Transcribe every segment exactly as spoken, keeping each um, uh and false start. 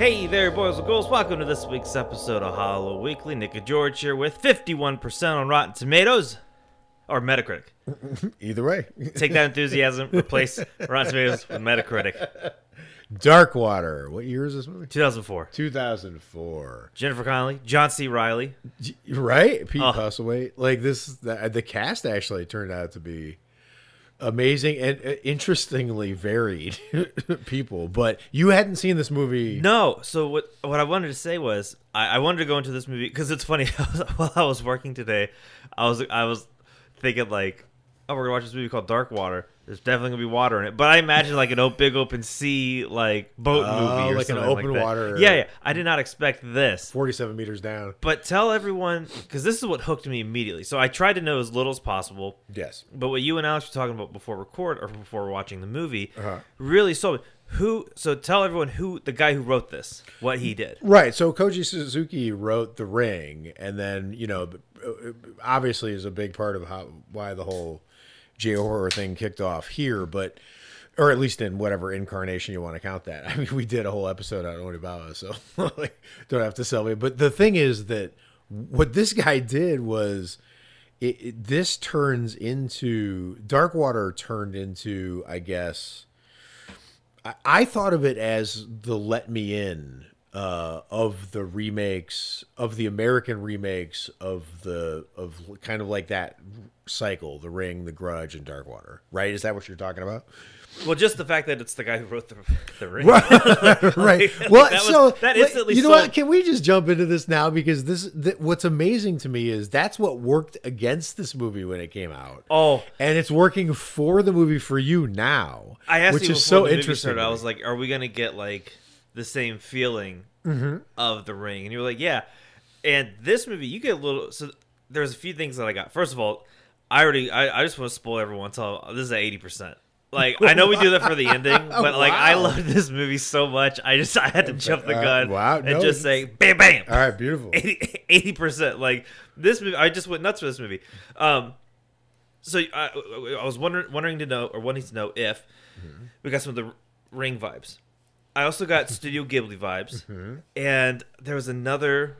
Hey there, boys and girls. Welcome to this week's episode of Hollow Weekly. Nick and George here with fifty-one percent on Rotten Tomatoes or Metacritic. Either way. Take that enthusiasm, replace Rotten Tomatoes with Metacritic. Dark Water. What year is this movie? two thousand four. two thousand four. Jennifer Connelly, John C. Reilly. Right? Pete oh. Postlethwaite. Like this, the, the cast actually turned out to be amazing and uh, interestingly varied people, but you hadn't seen this movie. No. So what what I wanted to say was I, I wanted to go into this movie because it's funny. While I was working today, I was I was thinking like, oh, we're gonna watch this movie called Dark Water. There's definitely gonna be water in it, but I imagine like an open, big open sea like boat uh, movie, or like something an open like water. Yeah, yeah. I did not expect this. Forty-seven meters down. But tell everyone, because this is what hooked me immediately. So I tried to know as little as possible. Yes. But what you and Alex were talking about before record or before watching the movie uh-huh. really sold me. Who? So tell everyone who the guy who wrote this, what he did. Right. So Koji Suzuki wrote The Ring, and then you know, obviously, is a big part of how why the whole J-horror thing kicked off here, but or at least in whatever incarnation you want to count that. I mean, we did a whole episode on Onibaba, so like, don't have to sell me. But the thing is that what this guy did was it, it, this turns into Dark Water turned into, I guess, I, I thought of it as the Let Me In uh, of the remakes of the American remakes of the of kind of like that cycle, The Ring, The Grudge, and Dark Water, right? Is that what you're talking about? Well, just the fact that it's the guy who wrote The, the Ring. Right. Like, well, that so was, that like, instantly you know sold. What? Can we just jump into this now? Because this, th- what's amazing to me is that's what worked against this movie when it came out. Oh. And it's working for the movie for you now. I asked which you is so the interesting. Started, I was like, are we going to get like the same feeling mm-hmm. of The Ring? And you were like, yeah. And this movie, you get a little... So there's a few things that I got. First of all, I already, I, I just want to spoil everyone. Tell them, this is at eighty percent. Like, I know we do that for the ending, but wow. like, I loved this movie so much. I just, I had to jump the gun uh, wow. and no, just say, bam, bam. All right, beautiful. eighty, eighty percent. Like, this movie, I just went nuts for this movie. Um, so I, I was wondering, wondering to know, or wanting to know if mm-hmm. we got some of the Ring vibes. I also got Studio Ghibli vibes, mm-hmm. and there was another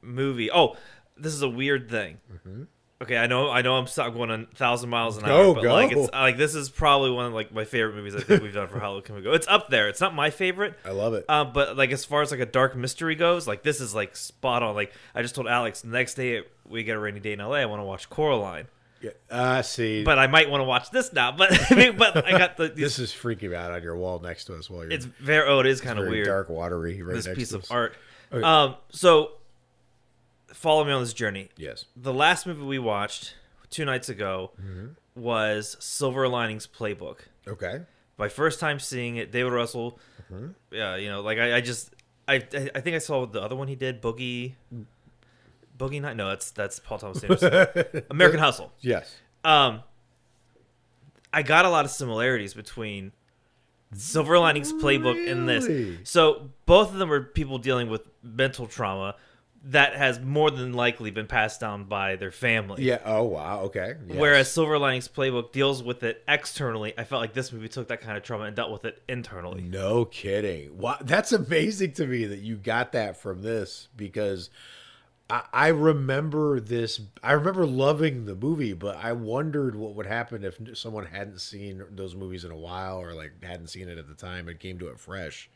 movie. Oh, this is a weird thing. Mm-hmm. Okay, I know, I know, I'm stuck going a thousand miles an hour, go, but go. like, it's like this is probably one of like my favorite movies I think we've done for Hollow Can We Go. It's up there. It's not my favorite. I love it. Um, but like as far as like a dark mystery goes, like this is like spot on. Like I just told Alex, the next day we get a rainy day in L A. I want to watch Coraline. Yeah, I uh, see. But I might want to watch this now. But I mean, but I got the these, this is freaking out on your wall next to us while you're. It's very oh, it is kind of weird, dark, watery. Right this next piece to of us. Art. Okay. Um, so. Follow me on this journey. Yes. The last movie we watched two nights ago mm-hmm. was Silver Linings Playbook. Okay. My first time seeing it, David Russell. Yeah, mm-hmm. uh, you know, like I, I just, I, I think I saw the other one he did, Boogie, Boogie Nights. No, that's that's Paul Thomas Anderson. American Hustle. Yes. Um, I got a lot of similarities between Silver Linings Playbook really? and this. So both of them are people dealing with mental trauma that has more than likely been passed down by their family. Yeah. Oh, wow. Okay. Yes. Whereas Silver Linings Playbook deals with it externally. I felt like this movie took that kind of trauma and dealt with it internally. No kidding. Wow. That's amazing to me that you got that from this because I, I remember this. I remember loving the movie, but I wondered what would happen if someone hadn't seen those movies in a while or like hadn't seen it at the time and came to it fresh.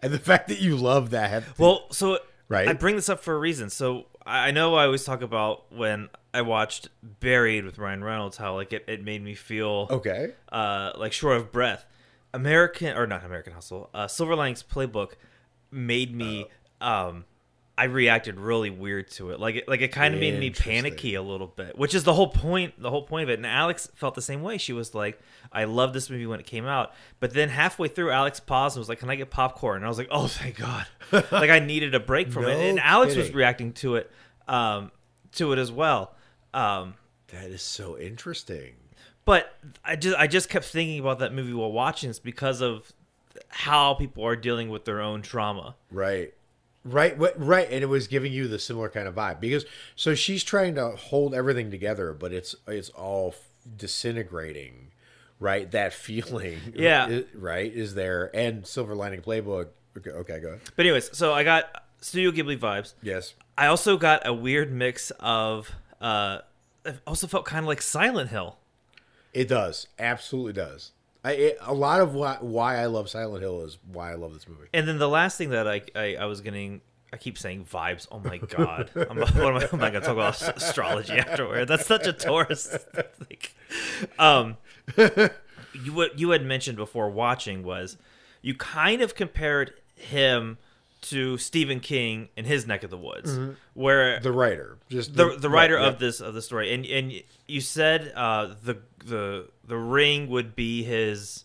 And the fact that you love that. Well, so... Right. I bring this up for a reason. So I know I always talk about when I watched Buried with Ryan Reynolds, how like it, it made me feel okay, uh, like short of breath. American or not American Hustle, uh, Silver Linings Playbook made me. Uh, um, I reacted really weird to it. Like it, like it kind of made me panicky a little bit, which is the whole point. The whole point of it. And Alex felt the same way. She was like, "I loved this movie when it came out," but then halfway through, Alex paused and was like, "Can I get popcorn?" And I was like, "Oh, thank God!" Like I needed a break from no it. And Alex kidding. was reacting to it, um, to it as well. Um, that is so interesting. But I just, I just kept thinking about that movie while watching this because of how people are dealing with their own trauma, right? Right, right, and it was giving you the similar kind of vibe because so she's trying to hold everything together, but it's it's all disintegrating, right? That feeling, yeah, right, is there. And Silver Lining Playbook Okay, okay, go ahead. But anyways, so I got Studio Ghibli vibes. Yes. I also got a weird mix of... Uh, it also felt kind of like Silent Hill. It does. Absolutely does. I, it, a lot of why, why I love Silent Hill is why I love this movie. And then the last thing that I I, I was getting... I keep saying vibes. Oh, my God. I'm, what am I, I'm not going to talk about astrology afterward. That's such a Taurus thing. Um, you, what you had mentioned before watching was you kind of compared him to Stephen King in his neck of the woods. Mm-hmm. where The writer. just The, the, the writer yeah. of this of the story. And and you said uh, the the the Ring would be his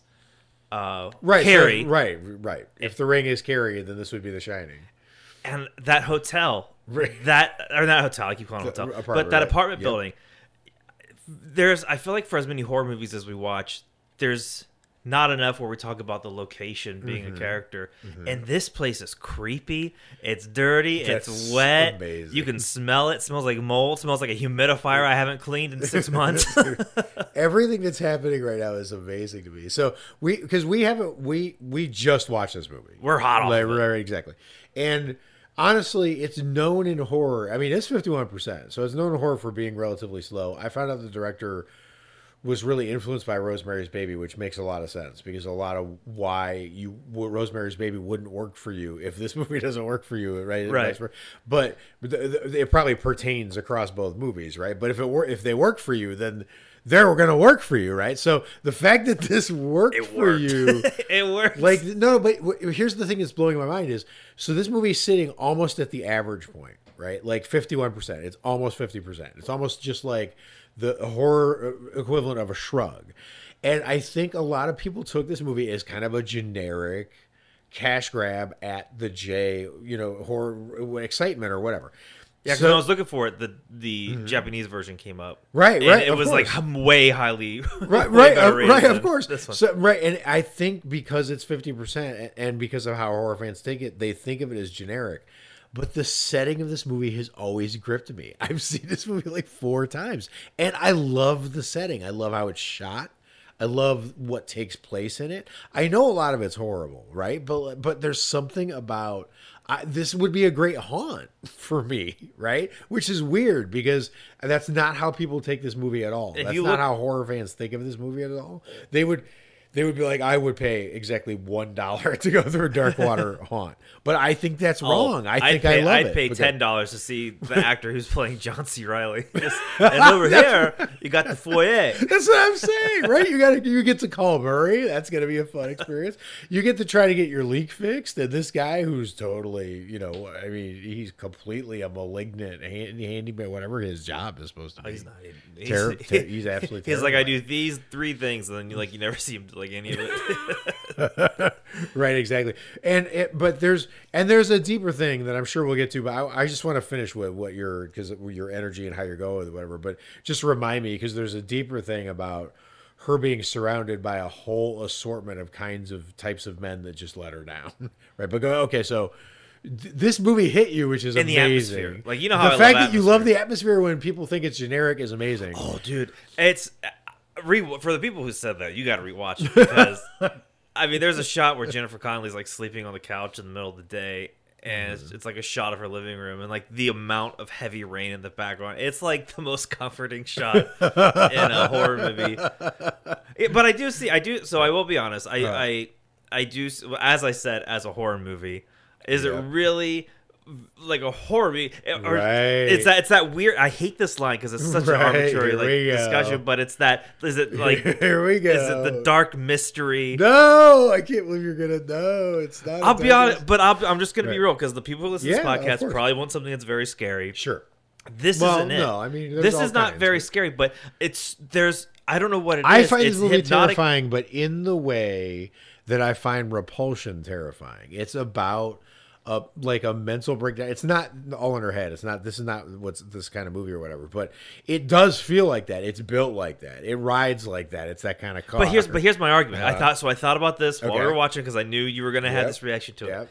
uh, right, Carrie. So, right, right. If The Ring is Carrie, then this would be The Shining. And that hotel, that or that hotel, I keep calling it hotel, apartment, but that right. apartment yep. building. There's, I feel like for as many horror movies as we watch, there's not enough where we talk about the location being mm-hmm. a character. Mm-hmm. And this place is creepy. It's dirty. That's it's wet. Amazing. You can smell it. It smells like mold. It smells like a humidifier I haven't cleaned in six months. Everything that's happening right now is amazing to me. So we, because we haven't, we we just watched this movie. We're hot on like, it. Right, exactly. And honestly, it's known in horror. I mean, it's fifty-one percent, so it's known in horror for being relatively slow. I found out the director was really influenced by Rosemary's Baby, which makes a lot of sense because a lot of why you Rosemary's Baby wouldn't work for you if this movie doesn't work for you, right? Right. But it probably pertains across both movies, right? But if it were, if they work for you, then they're going to work for you, right? So the fact that this worked, it worked. for you, it worked. Like no, but here's the thing that's blowing my mind is so this movie is sitting almost at the average point, right? Like fifty-one percent. It's almost fifty percent. It's almost just like the horror equivalent of a shrug. And I think a lot of people took this movie as kind of a generic cash grab at the J, you know, horror excitement or whatever. Yeah, because so, when I was looking for it, the, the mm-hmm. Japanese version came up. Right, right. It was course. like way highly right, way right, uh, right. Of course, so, right. And I think because it's fifty percent, and because of how horror fans think it, they think of it as generic. But the setting of this movie has always gripped me. I've seen this movie like four times, and I love the setting. I love how it's shot. I love what takes place in it. I know a lot of it's horrible, right? But but there's something about. I, this would be a great haunt for me, right? Which is weird because that's not how people take this movie at all. If that's not look, how horror fans think of this movie at all. They would, they would be like, I would pay exactly one dollar to go through a dark water haunt, but I think that's oh, wrong. I think pay, I love I'd it. I'd pay ten dollars to see the actor who's playing John C. Reilly, and over there you got the foyer. That's what I'm saying, right? You got you get to call Murray. That's going to be a fun experience. You get to try to get your leak fixed, and this guy who's totally, you know, I mean, he's completely a malignant handy handyman, whatever his job is supposed to be. Oh, he's not. He's, Terror, he's, ter- he's absolutely. He's terrifying. Like, I do these three things, and then you like you never see him. Like any of it. Right, exactly. And it, but there's and there's a deeper thing that I'm sure we'll get to, but I, I just want to finish with what your because your energy and how you're going with whatever, but just remind me because there's a deeper thing about her being surrounded by a whole assortment of kinds of types of men that just let her down. Right, but go okay, so this movie hit you, which is in amazing. The atmosphere. Like you know how the I fact love that you love the atmosphere when people think it's generic is amazing. Oh, dude, it's. Re- for the people who said that, you got to rewatch it because, I mean, there's a shot where Jennifer Connelly's like sleeping on the couch in the middle of the day, and mm-hmm. it's, it's like a shot of her living room, and like the amount of heavy rain in the background, it's like the most comforting shot in a horror movie. It, but I do see, I do. So I will be honest, I, right. I, I do. As I said, as a horror movie, is yeah. it really? Like a horror movie. Or right. It's that it's that weird I hate this line because it's such right. an arbitrary like discussion, but it's that is it like here we go. Is it the dark mystery? No, I can't believe you're gonna know it's not. I'll be honest, mystery. But I'll, I'm just gonna right. be real because the people who listen yeah, to this podcast probably want something that's very scary. Sure. This well, isn't it. No, I mean this is not kinds, very but... scary, but it's there's I don't know what it I is. I find it's this movie hypnotic. Terrifying, but in the way that I find Repulsion terrifying. It's about A, like a mental breakdown. It's not all in her head. It's not, this is not what's this kind of movie or whatever, but it does feel like that. It's built like that. It rides like that. It's that kind of car. But here's, but here's my argument. Uh, I thought, so I thought about this okay. while we were watching, cause I knew you were going to have yep. this reaction to yep.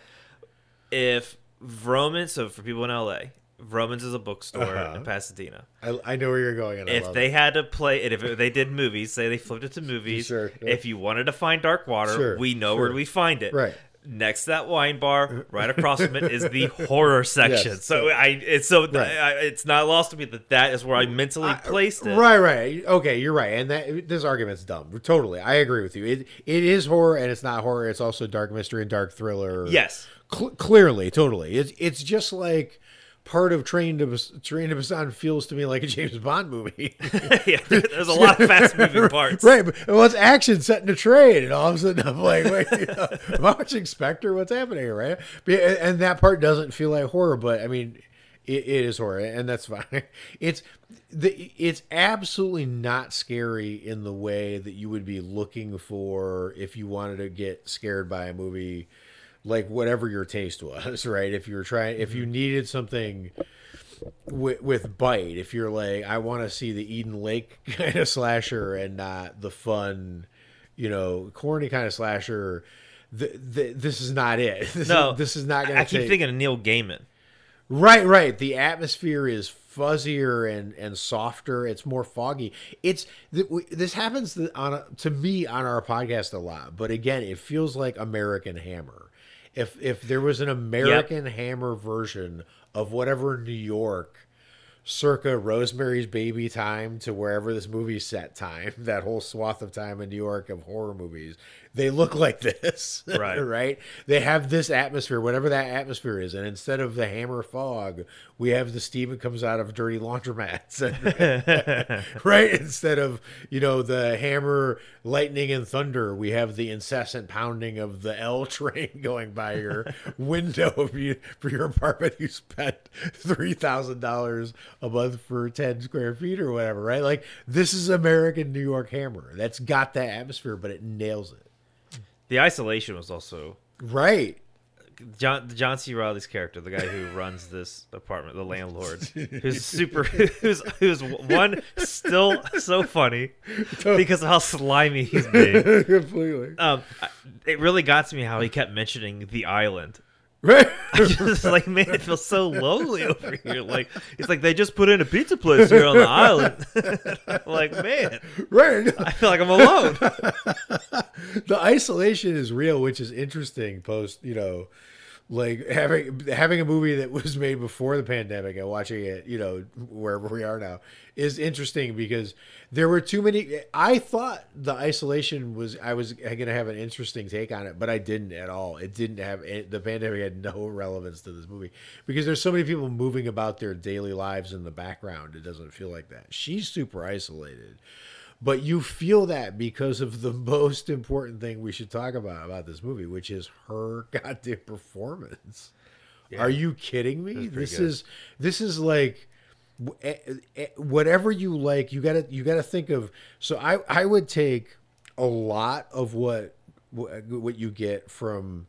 it. If Vroman, so for people in L A, Vroman's is a bookstore uh-huh. in Pasadena. I, I know where you're going. And I if love they it. Had to play it, if it, they did movies, say they flipped it to movies. Sure. If you wanted to find Dark Water, sure. we know sure. where we find it. Right. next to that wine bar, right across from it, is the horror section. Yes. So I, it's so right. I, it's not lost to me that that is where I mentally I, placed it. Right, right. Okay, you're right. And that this argument's dumb. Totally, I agree with you. It it is horror, and it's not horror. It's also dark mystery and dark thriller. Yes, Cl- clearly, totally. It's it's just like. Part of Train to Train to Busan feels to me like a James Bond movie. Yeah, there's a lot of fast moving parts. Right, but well, it's action set in a train, and all of a sudden I'm like, wait, you know, am I watching Spectre? What's happening here, right? And that part doesn't feel like horror, but I mean, it, it is horror, and that's fine. It's the it's absolutely not scary in the way that you would be looking for if you wanted to get scared by a movie. Like whatever your taste was, right? If you were trying, if you needed something with, with bite, if you're like, I want to see the Eden Lake kind of slasher and not the fun, you know, corny kind of slasher, the, the, this is not it. This no, is, this is not going to. I keep take... thinking of Neil Gaiman. Right, right. The atmosphere is fuzzier and, and softer. It's more foggy. It's this happens on a, to me on our podcast a lot, but again, it feels like American Hammer. If if there was an American yep. Hammer version of whatever New York, circa Rosemary's Baby time to wherever this movie set time, that whole swath of time in New York of horror movies, they look like this, right? Right? They have this atmosphere, whatever that atmosphere is, and instead of the hammer fog, we have the steam that comes out of dirty laundromats, and, right? Instead of you know the hammer, lightning, and thunder, we have the incessant pounding of the L train going by your window of you, for your apartment. You spent three thousand dollars a month for ten square feet or whatever, right? Like this is American New York Hammer. That's got that atmosphere, but it nails it. The Isolation was also right. John John C. Reilly's character, the guy who runs this apartment, the landlord, who's super, who's who's one still so funny because of how slimy he's being. Completely. Um, it really got to me how he kept mentioning the island. Right. I just like, man, it feels so lonely over here. Like it's like they just put in a pizza place here on the island. I'm like, man, right? I feel like I'm alone. The isolation is real, which is interesting. Post, you know, like having having a movie that was made before the pandemic and watching it, you know, wherever we are now, is interesting because there were too many. I thought The Isolation was I was going to have an interesting take on it, but I didn't at all. It didn't have it, the pandemic had no relevance to this movie because there's so many people moving about their daily lives in the background. It doesn't feel like that. She's super isolated, but you feel that because of the most important thing we should talk about about this movie, which is her goddamn performance. Yeah. Are you kidding me? This good. is this is like. Whatever you like, you gotta you gotta think of. So I, I would take a lot of what what you get from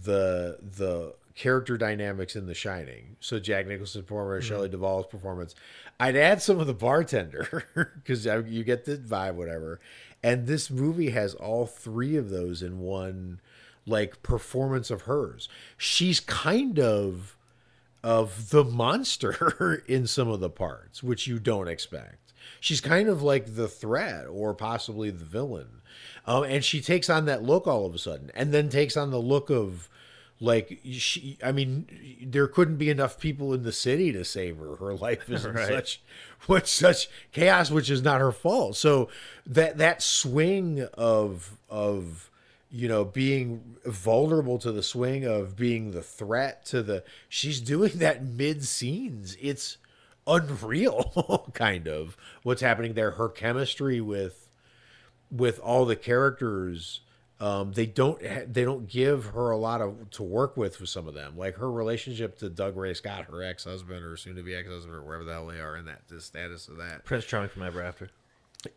the the character dynamics in The Shining. So Jack Nicholson's performance, mm-hmm. Shelley Duvall's performance. I'd add some of the bartender because you get the vibe, whatever. And this movie has all three of those in one like performance of hers. She's kind of. of the monster in some of the parts, which you don't expect. She's kind of like the threat or possibly the villain. Um, and she takes on that look all of a sudden and then takes on the look of like, she, I mean, there couldn't be enough people in the city to save her. Her life is in right. such, what, such chaos, which is not her fault. So that, that swing of, of, you know, being vulnerable to the swing of being the threat to the, she's doing that mid scenes. It's unreal kind of what's happening there. Her chemistry with, with all the characters, um, they don't, they don't give her a lot of to work with for some of them. Like her relationship to Doug Ray Scott, her ex-husband or soon to be ex-husband or wherever the hell they are in that, the status of that. Prince Charming from Ever After.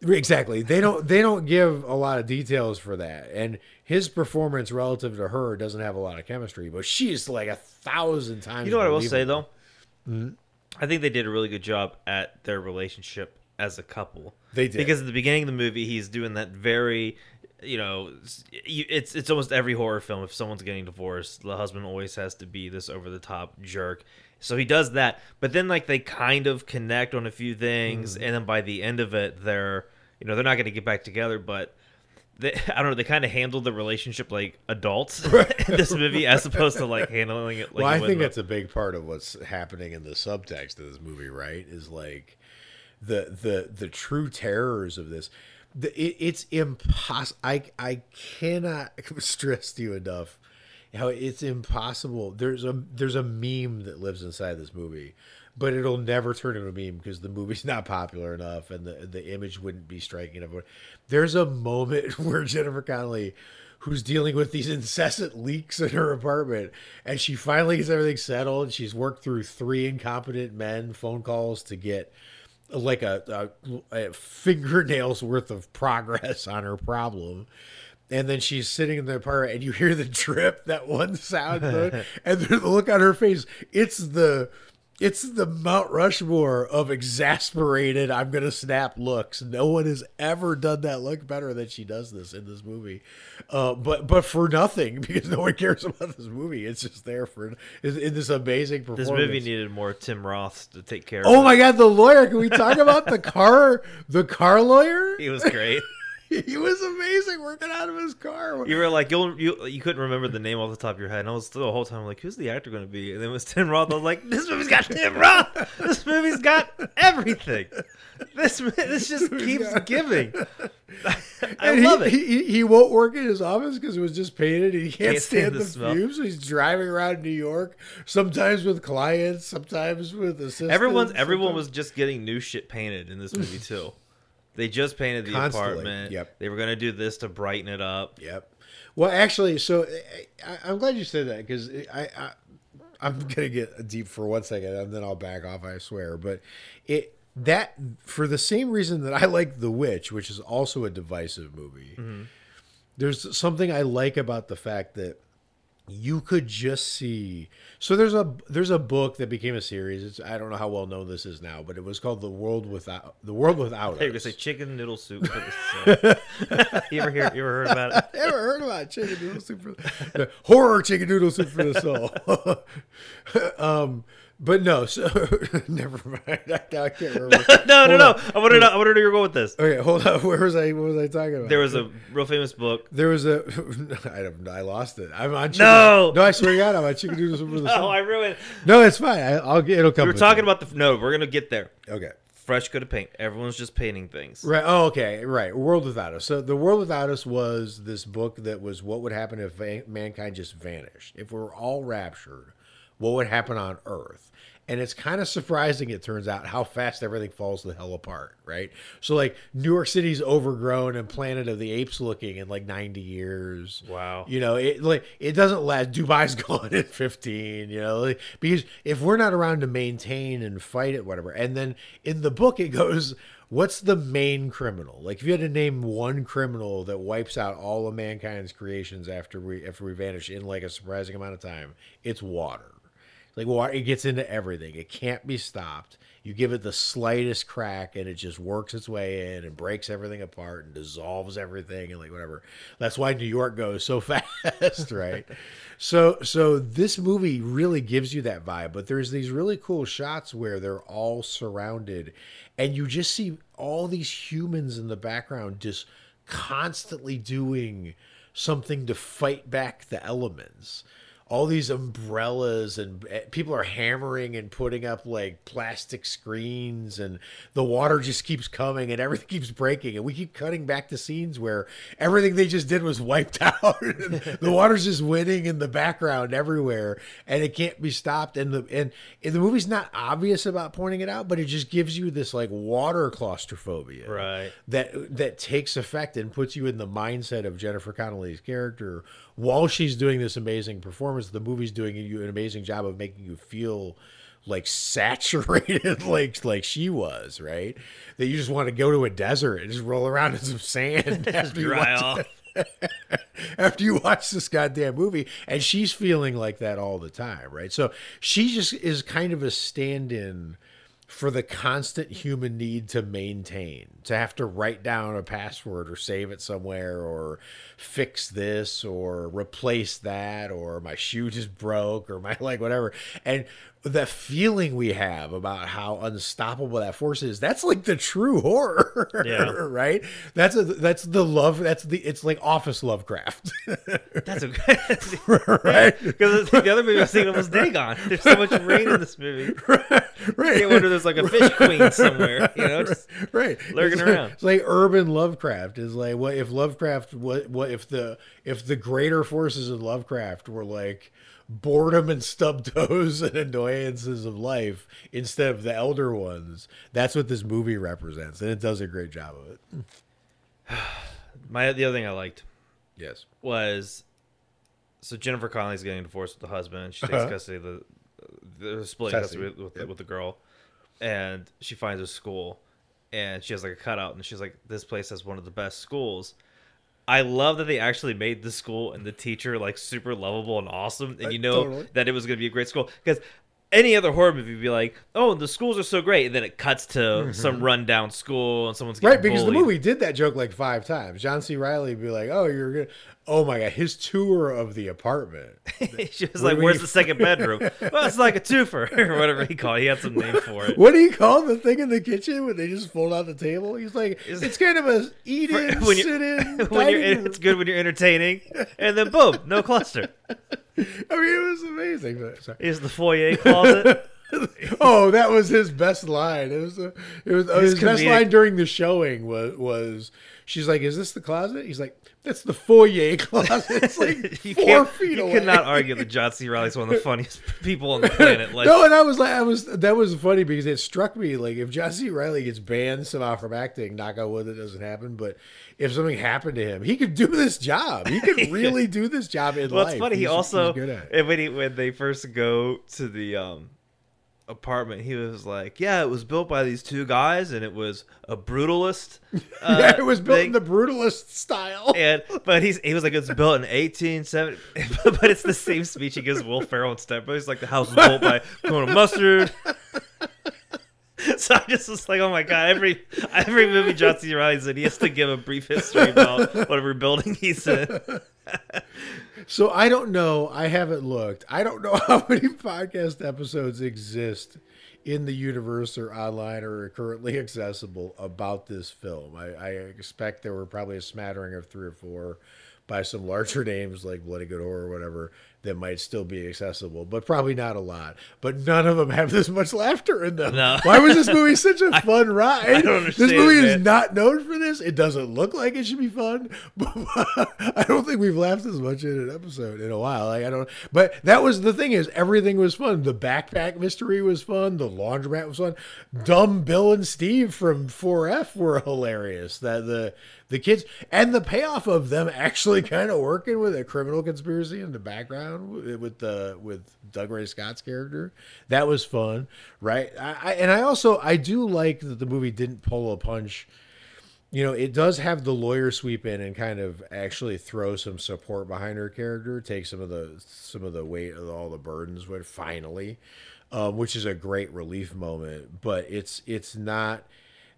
Exactly. They don't they don't give a lot of details for that. And his performance relative to her doesn't have a lot of chemistry, but she's like a thousand times. You know what I will say though? Mm-hmm. I think they did a really good job at their relationship as a couple. They did. Because at the beginning of the movie he's doing that very, you know, it's it's almost every horror film if someone's getting divorced, the husband always has to be this over the top jerk. So he does that, but then like they kind of connect on a few things, mm. and then by the end of it, they're you know they're not going to get back together, but They, I don't know. They kind of handled the relationship like adults in this movie, as opposed to like handling it. Like well, I think that's a big part of what's happening in the subtext of this movie, right? Is like the the the true terrors of this. The, it, it's impossible. I I cannot stress to you enough how it's impossible. There's a there's a meme that lives inside this movie, but it'll never turn into a meme because the movie's not popular enough and the the image wouldn't be striking enough. There's a moment where Jennifer Connelly, who's dealing with these incessant leaks in her apartment, and she finally gets everything settled. She's worked through three incompetent men phone calls to get like a, a, a fingernail's worth of progress on her problem. And then she's sitting in the apartment and you hear the drip, that one sound, and the look on her face, it's the... It's the Mount Rushmore of exasperated, I'm going to snap looks. No one has ever done that look better than she does this in this movie. Uh, but but for nothing, because no one cares about this movie. It's just there for in this amazing performance. This movie needed more Tim Roths to take care of Oh, it. My God, the lawyer. Can we talk about the car, the car lawyer? He was great. He was amazing working out of his car. You were like, you'll, you you couldn't remember the name off the top of your head. And I was still the whole time like, who's the actor going to be? And then it was Tim Roth. I was like, this movie's got Tim Roth. This movie's got everything. This this just keeps giving. I and love he, it. He, he won't work in his office because it was just painted and he can't, can't stand, stand the, the smell. Fumes. So he's driving around New York, sometimes with clients, sometimes with assistants. Everyone's, everyone was just getting new shit painted in this movie too. They just painted the Constantly. apartment. Yep. They were going to do this to brighten it up. Yep. Well, actually, so I, I'm glad you said that because I, I, I'm going to get deep for one second and then I'll back off, I swear. But it that for the same reason that I like The Witch, which is also a divisive movie, mm-hmm. there's something I like about the fact that you could just see. So there's a there's a book that became a series. It's, I don't know how well known this is now, but it was called The World Without The World Without Us. Hey, you say chicken noodle soup. For the you ever hear? You ever heard about it? Ever heard about chicken noodle soup? For the, horror chicken noodle soup for the soul. um, but no, so never mind. I, I can't remember. no, no, no, no. I want to know. I want to know where you're going with this. Okay, hold on. Where was I? What was I talking about? There was a real famous book. There was a. I, I lost it. I'm on. Chicken, no, no. I swear to God, I'm on chicken noodles for the no, soul. I ruined. No, it's fine. I, I'll. It'll come. We were talking me. about the. No, we're gonna get there. Okay. Fresh coat of paint. Everyone's just painting things. Right. Oh, okay. Right. World Without Us. So The World Without Us was this book that was what would happen if mankind just vanished, if we were all raptured. What would happen on Earth? And it's kind of surprising, it turns out, how fast everything falls the hell apart, right? So, like, New York City's overgrown and Planet of the Apes looking in, like, ninety years. Wow. You know, it like it doesn't last. Dubai's gone in fifteen, you know? Like, because if we're not around to maintain and fight it, whatever. And then in the book, it goes, what's the main criminal? Like, if you had to name one criminal that wipes out all of mankind's creations after we after we vanish in, like, a surprising amount of time, it's water. Like, water, it gets into everything. It can't be stopped. You give it the slightest crack, and it just works its way in and breaks everything apart and dissolves everything and, like, whatever. That's why New York goes so fast, right? so so this movie really gives you that vibe, but there's these really cool shots where they're all surrounded, and you just see all these humans in the background just constantly doing something to fight back the elements. All these umbrellas and people are hammering and putting up like plastic screens and the water just keeps coming and everything keeps breaking. And we keep cutting back to scenes where everything they just did was wiped out. The water's just winning in the background everywhere and it can't be stopped. And the, and, and the movie's not obvious about pointing it out, but it just gives you this like water claustrophobia, right? That, that takes effect and puts you in the mindset of Jennifer Connelly's character while she's doing this amazing performance. The movie's doing you an amazing job of making you feel like saturated, like like she was, right? That you just want to go to a desert and just roll around in some sand after you watch after you watch this goddamn movie. And she's feeling like that all the time, right? So she just is kind of a stand-in for the constant human need to maintain, to have to write down a password or save it somewhere or fix this or replace that or my shoe just broke or my like whatever. And the feeling we have about how unstoppable that force is, that's like the true horror, yeah. right? That's a, that's the love. That's the, it's like Office Lovecraft. That's a right. Because the other movie I was thinking was Dagon. There's so much rain in this movie. Right. Right. I wonder there's like a fish queen somewhere, you know, just right. lurking it's around. Like, it's like urban Lovecraft is like, what if Lovecraft, what, what if the, if the greater forces of Lovecraft were like boredom and stubbed toes and annoyances of life instead of the elder ones. That's what this movie represents, and it does a great job of it. My the other thing I liked, yes, was so Jennifer Connelly's getting divorced with the husband. She takes uh-huh. custody of the they're splitting custody with with, yep. with the girl, and she finds a school, and she has like a cutout, and she's like, "This place has one of the best schools." I love that they actually made the school and the teacher like super lovable and awesome, and you know totally. that it was going to be a great school. Because any other horror movie would be like, "Oh, the schools are so great," and then it cuts to mm-hmm. some rundown school and someone's getting right because bullied. The movie did that joke like five times. John C. Reilly would be like, "Oh, you're good." Oh my god, his tour of the apartment. She was what like, "Where's you... the second bedroom?" Well, it's like a twofer or whatever he called. It. He had some name for it. What do you call the thing in the kitchen when they just fold out the table? He's like, "It's, it's kind of a eat in, sit in." When you're, it's good when you're entertaining, and then boom, no cluster. I mean, it was amazing. But, sorry. It was the foyer closet. Oh, that was his best line. It was. A, it was his, his best line during the showing was was. She's like, "Is this the closet?" He's like, "That's the foyer closet." It's like you four feet you away. You cannot argue that John C. Reilly's one of the funniest people on the planet. Like, no, and I was like, I was that was funny because it struck me like if John C. Reilly gets banned somehow from acting, knock on wood, it doesn't happen. But if something happened to him, he could do this job. He could really do this job in well, life. Well, it's funny. He's, he also, he's good at it. When, he, when they first go to the um, apartment, he was like, "Yeah, it was built by these two guys, and it was a brutalist." Uh, yeah, it was built thing. in the brutalist style. And but he's he was like, "It's built in eighteen seventy." But it's the same speech he gives Will Ferrell and Step. But he's like, "The house was built by Colonel Mustard." So I just was like, "Oh my god!" Every every movie John C. Reilly's in, he has to give a brief history about whatever building he's in. So I don't know. I haven't looked. I don't know how many podcast episodes exist in the universe or online or are currently accessible about this film. I, I expect there were probably a smattering of three or four by some larger names like Bloody Good Horror or whatever that might still be accessible, but probably not a lot. But none of them have this much laughter in them. No. Why was this movie such a fun I, ride? I don't understand. This movie man. is not known for this. It doesn't look like it should be fun, but I don't think we've laughed as much in an episode in a while. Like I don't. But that was the thing is everything was fun. The backpack mystery was fun. The laundromat was fun. Dumb Bill and Steve from four F were hilarious. That the the kids and the payoff of them actually kind of working with a criminal conspiracy in the background. With the with Doug Ray Scott's character, that was fun, right? I, I, and I also I do like that the movie didn't pull a punch. You know, it does have the lawyer sweep in and kind of actually throw some support behind her character, take some of the some of the weight of all the burdens. When finally, um, which is a great relief moment, but it's it's not.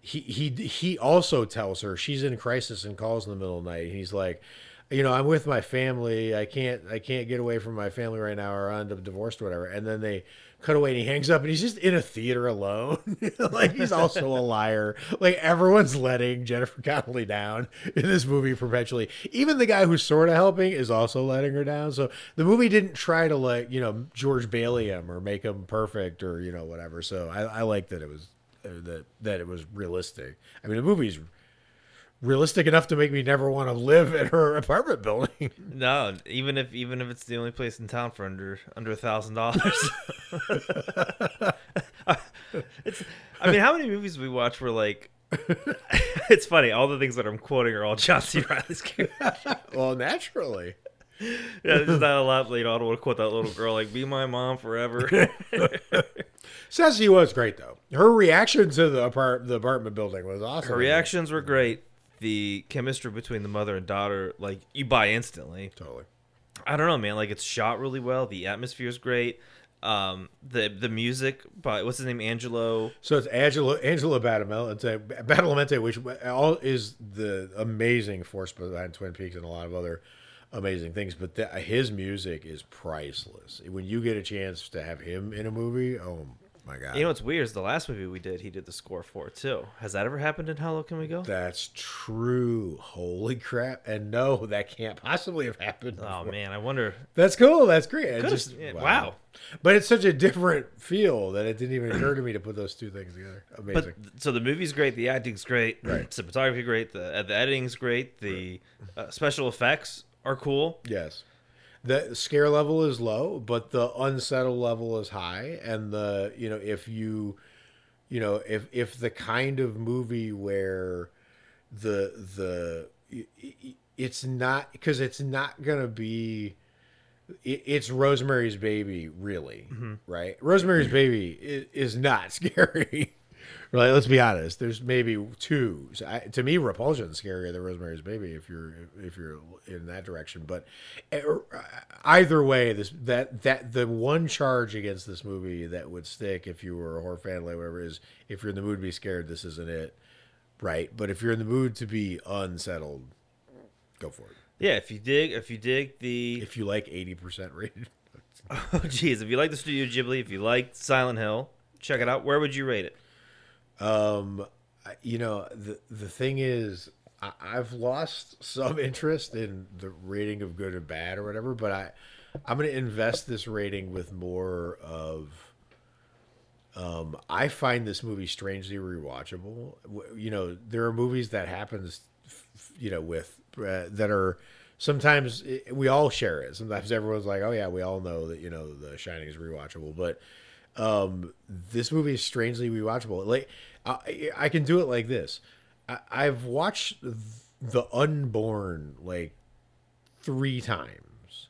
He he he also tells her she's in crisis and calls in the middle of the night. And he's like, "You know, I'm with my family. I can't I can't get away from my family right now or I'll end up divorced or whatever." And then they cut away and he hangs up and he's just in a theater alone. Like, he's also a liar. Like, everyone's letting Jennifer Connelly down in this movie perpetually. Even the guy who's sort of helping is also letting her down. So the movie didn't try to, like, you know, George Bailey him or make him perfect or, you know, whatever. So I, I like that it was that that it was realistic. I mean, the movie's realistic enough to make me never want to live in her apartment building. No, even if even if it's the only place in town for under under a thousand dollars. It's. I mean, how many movies we watch were like? It's funny. All the things that I'm quoting are all John C. Reilly's character. Well, naturally. Yeah, there's not a lot. You know, I don't want to quote that little girl like "Be my mom forever." Ceci was great though. Her reaction to the apart the apartment building was awesome. Her reactions were great. The chemistry between the mother and daughter, like, you buy instantly. Totally. I don't know, man. Like, it's shot really well. The atmosphere is great. Um, the the music by what's his name, Angelo. So it's Angelo Angelo Badalamenti, Badalamenti, which all is the amazing force behind Twin Peaks and a lot of other amazing things, but the, his music is priceless. When you get a chance to have him in a movie, oh my God. You know what's weird is the last movie we did, he did the score for too. Has that ever happened in How Low Can We Go? That's true. Holy crap. And no, that can't possibly have happened before. Oh man, I wonder. That's cool. That's great. Just, yeah, wow. wow. But it's such a different feel that it didn't even occur to me to put those two things together. Amazing. But, so the movie's great, the acting's great, right. cinematography great, the, the editing's great, the right. uh, special effects are cool. Yes. The scare level is low, but the unsettled level is high. And the, you know, if you, you know, if, if the kind of movie where the, the, it's not, because it's not going to be, it, it's Rosemary's Baby, really, mm-hmm. right? Rosemary's Baby is, is not scary. Right, let's be honest. There's maybe two. So I, to me, Repulsion is scarier than Rosemary's Baby if you're if you're in that direction. But either way, this that that the one charge against this movie that would stick if you were a horror fan, like whatever, is if you're in the mood to be scared, this isn't it, right? But if you're in the mood to be unsettled, go for it. Yeah, if you dig, if you dig the, if you like eighty percent rated. Oh, geez, if you like the Studio Ghibli, if you like Silent Hill, check it out. Where would you rate it? Um, you know, the, the thing is I, I've lost some interest in the rating of good and bad or whatever, but I, I'm going to invest this rating with more of, um, I find this movie strangely rewatchable. You know, there are movies that happens, you know, with, uh, that are sometimes it, we all share it. Sometimes everyone's like, oh yeah, we all know that, you know, The Shining is rewatchable, but, um, this movie is strangely rewatchable. Like, I, I can do it like this. I, I've watched The Unborn like three times.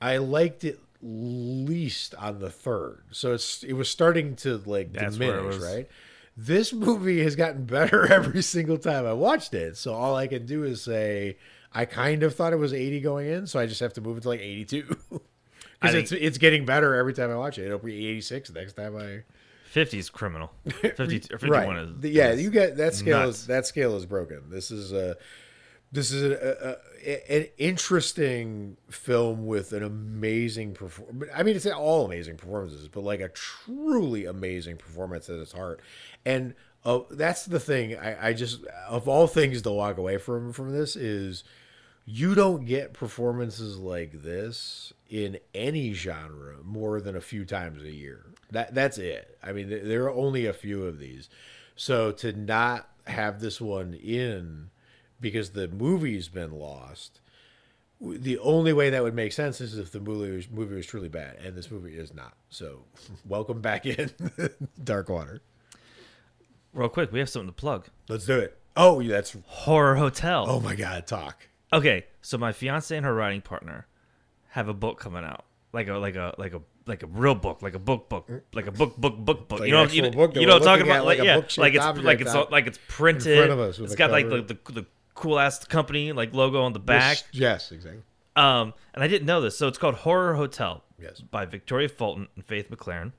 I liked it least on the third, so it's it was starting to like That's diminish, right? This movie has gotten better every single time I watched it. So all I can do is say I kind of thought it was eighty going in, so I just have to move it to like eighty-two. Because it's it's getting better every time I watch it. It'll be eighty-six the next time I. fifty is criminal. fifty, or fifty-one right. is. The, yeah, is you get that scale nuts. is that scale is broken. This is a this is a, a, an interesting film with an amazing performance. I mean, it's all amazing performances, but like a truly amazing performance at its heart. And uh, that's the thing. I, I just of all things to walk away from from this is. You don't get performances like this in any genre more than a few times a year. That that's it. I mean, th- there are only a few of these. So to not have this one in because the movie's been lost, w- the only way that would make sense is if the movie was, movie was truly bad, and this movie is not. So welcome back in Dark Water. Real quick, we have something to plug. Let's do it. Oh, that's Horror Hotel. Oh my God, talk. Okay, so my fiance and her writing partner have a book coming out, like a like a like a like a real book, like a book book, like a book book book book. Like you know, you, book you know, what I'm talking about, like, like yeah, like it's like it's like it's printed. In front of us with it's got cover. like the, the the cool ass company like logo on the back. Yes, yes, exactly. Um, and I didn't know this, so it's called Horror Hotel. Yes, by Victoria Fulton and Faith McLaren.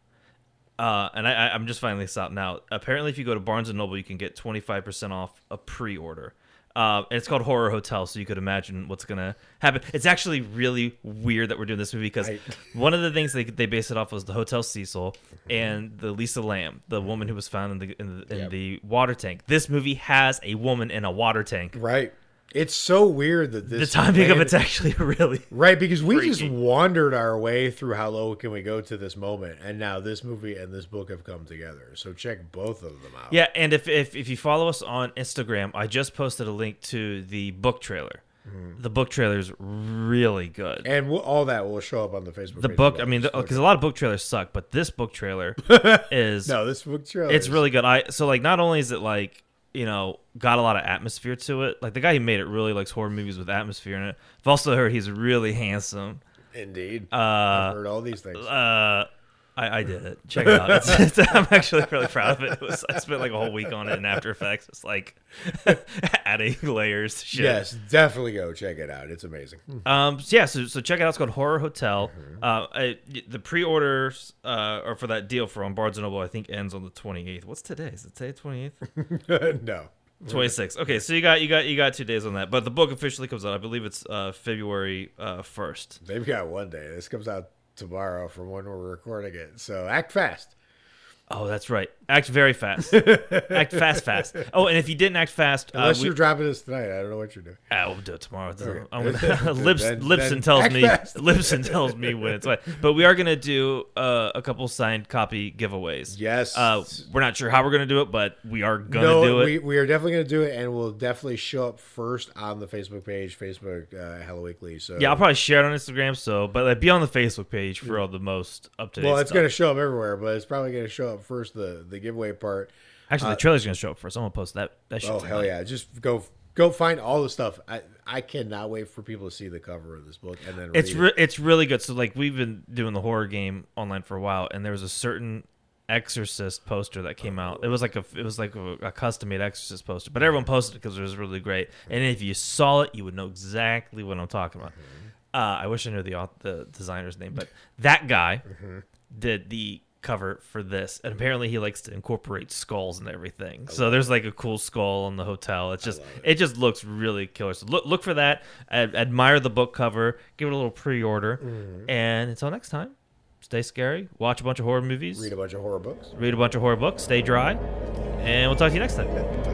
Uh, and I, I I'm just finding this out now. Apparently, if you go to Barnes and Noble, you can get twenty-five percent off a pre-order. Uh, and it's called Horror Hotel, so you could imagine what's going to happen. It's actually really weird that we're doing this movie because I... one of the things they they based it off was the Hotel Cecil and the Lisa Lamb, the woman who was found in the in the, in yep. the water tank. This movie has a woman in a water tank. Right. It's so weird that this... The timing of it's actually really... Right, because we freaky. just wandered our way through How Low Can We Go to this moment, and now this movie and this book have come together. So check both of them out. Yeah, and if if, if you follow us on Instagram, I just posted a link to the book trailer. Mm-hmm. The book trailer is really good. And we'll, all that will show up on the Facebook The page book, well. I mean, because a lot of book trailers suck, but this book trailer is... No, this book trailer It's is... really good. I So, like, not only is it, like... you know, got a lot of atmosphere to it. Like, the guy who made it really likes horror movies with atmosphere in it. I've also heard he's really handsome. Indeed. Uh, I've heard all these things. Uh, I, I did it. Check it out. It's, it's, I'm actually really proud of it. It was, I spent like a whole week on it in After Effects. It's like adding layers to shit. Yes, definitely go check it out. It's amazing. Um, so yeah, so, so check it out. It's called Horror Hotel. Mm-hmm. Uh, I, the pre-orders uh, are for that deal for on Barnes and Noble, I think, ends on the twenty-eighth. What's today? Is it today twenty-eighth? No. twenty-six. Okay, so you got you got you got two days on that, but the book officially comes out. I believe it's uh, February first. Uh, They've got one day. This comes out tomorrow from when we're recording it. So act fast. Oh, that's right. Act very fast. Act fast, fast. Oh, and if you didn't act fast, unless uh, we... you're dropping this tonight, I don't know what you're doing. I will do it tomorrow. Okay. I'm gonna... Lips, then, Lipson then tells me. Lipson tells me when it's. Fine. But we are gonna do uh, a couple signed copy giveaways. Yes. Uh, we're not sure how we're gonna do it, but we are gonna no, do it. We, we are definitely gonna do it, and we'll definitely show up first on the Facebook page, Facebook uh, Hello Weekly. So yeah, I'll probably share it on Instagram. So, but like, be on the Facebook page for all the most up to date. Well, it's stuff. Gonna show up everywhere, but it's probably gonna show up first the the giveaway part. Actually, the trailer's uh, gonna show up first. I'm gonna post that. that shit oh tonight. Hell yeah! Just go go find all the stuff. I I cannot wait for people to see the cover of this book and then read it's re- it. It's really good. So like we've been doing the horror game online for a while, and there was a certain Exorcist poster that came oh. out. It was like a it was like a, a custom made Exorcist poster, but everyone posted it because it was really great. And if you saw it, you would know exactly what I'm talking about. Mm-hmm. Uh, I wish I knew the the designer's name, but that guy mm-hmm. did the cover for this, and apparently he likes to incorporate skulls and everything. So there's like a cool skull in the hotel. It's just it. it just looks really killer. So look look for that. Ad- admire the book cover. Give it a little pre-order. Mm-hmm. And until next time, stay scary. Watch a bunch of horror movies. Read a bunch of horror books. Read a bunch of horror books. Stay dry. And we'll talk to you next time.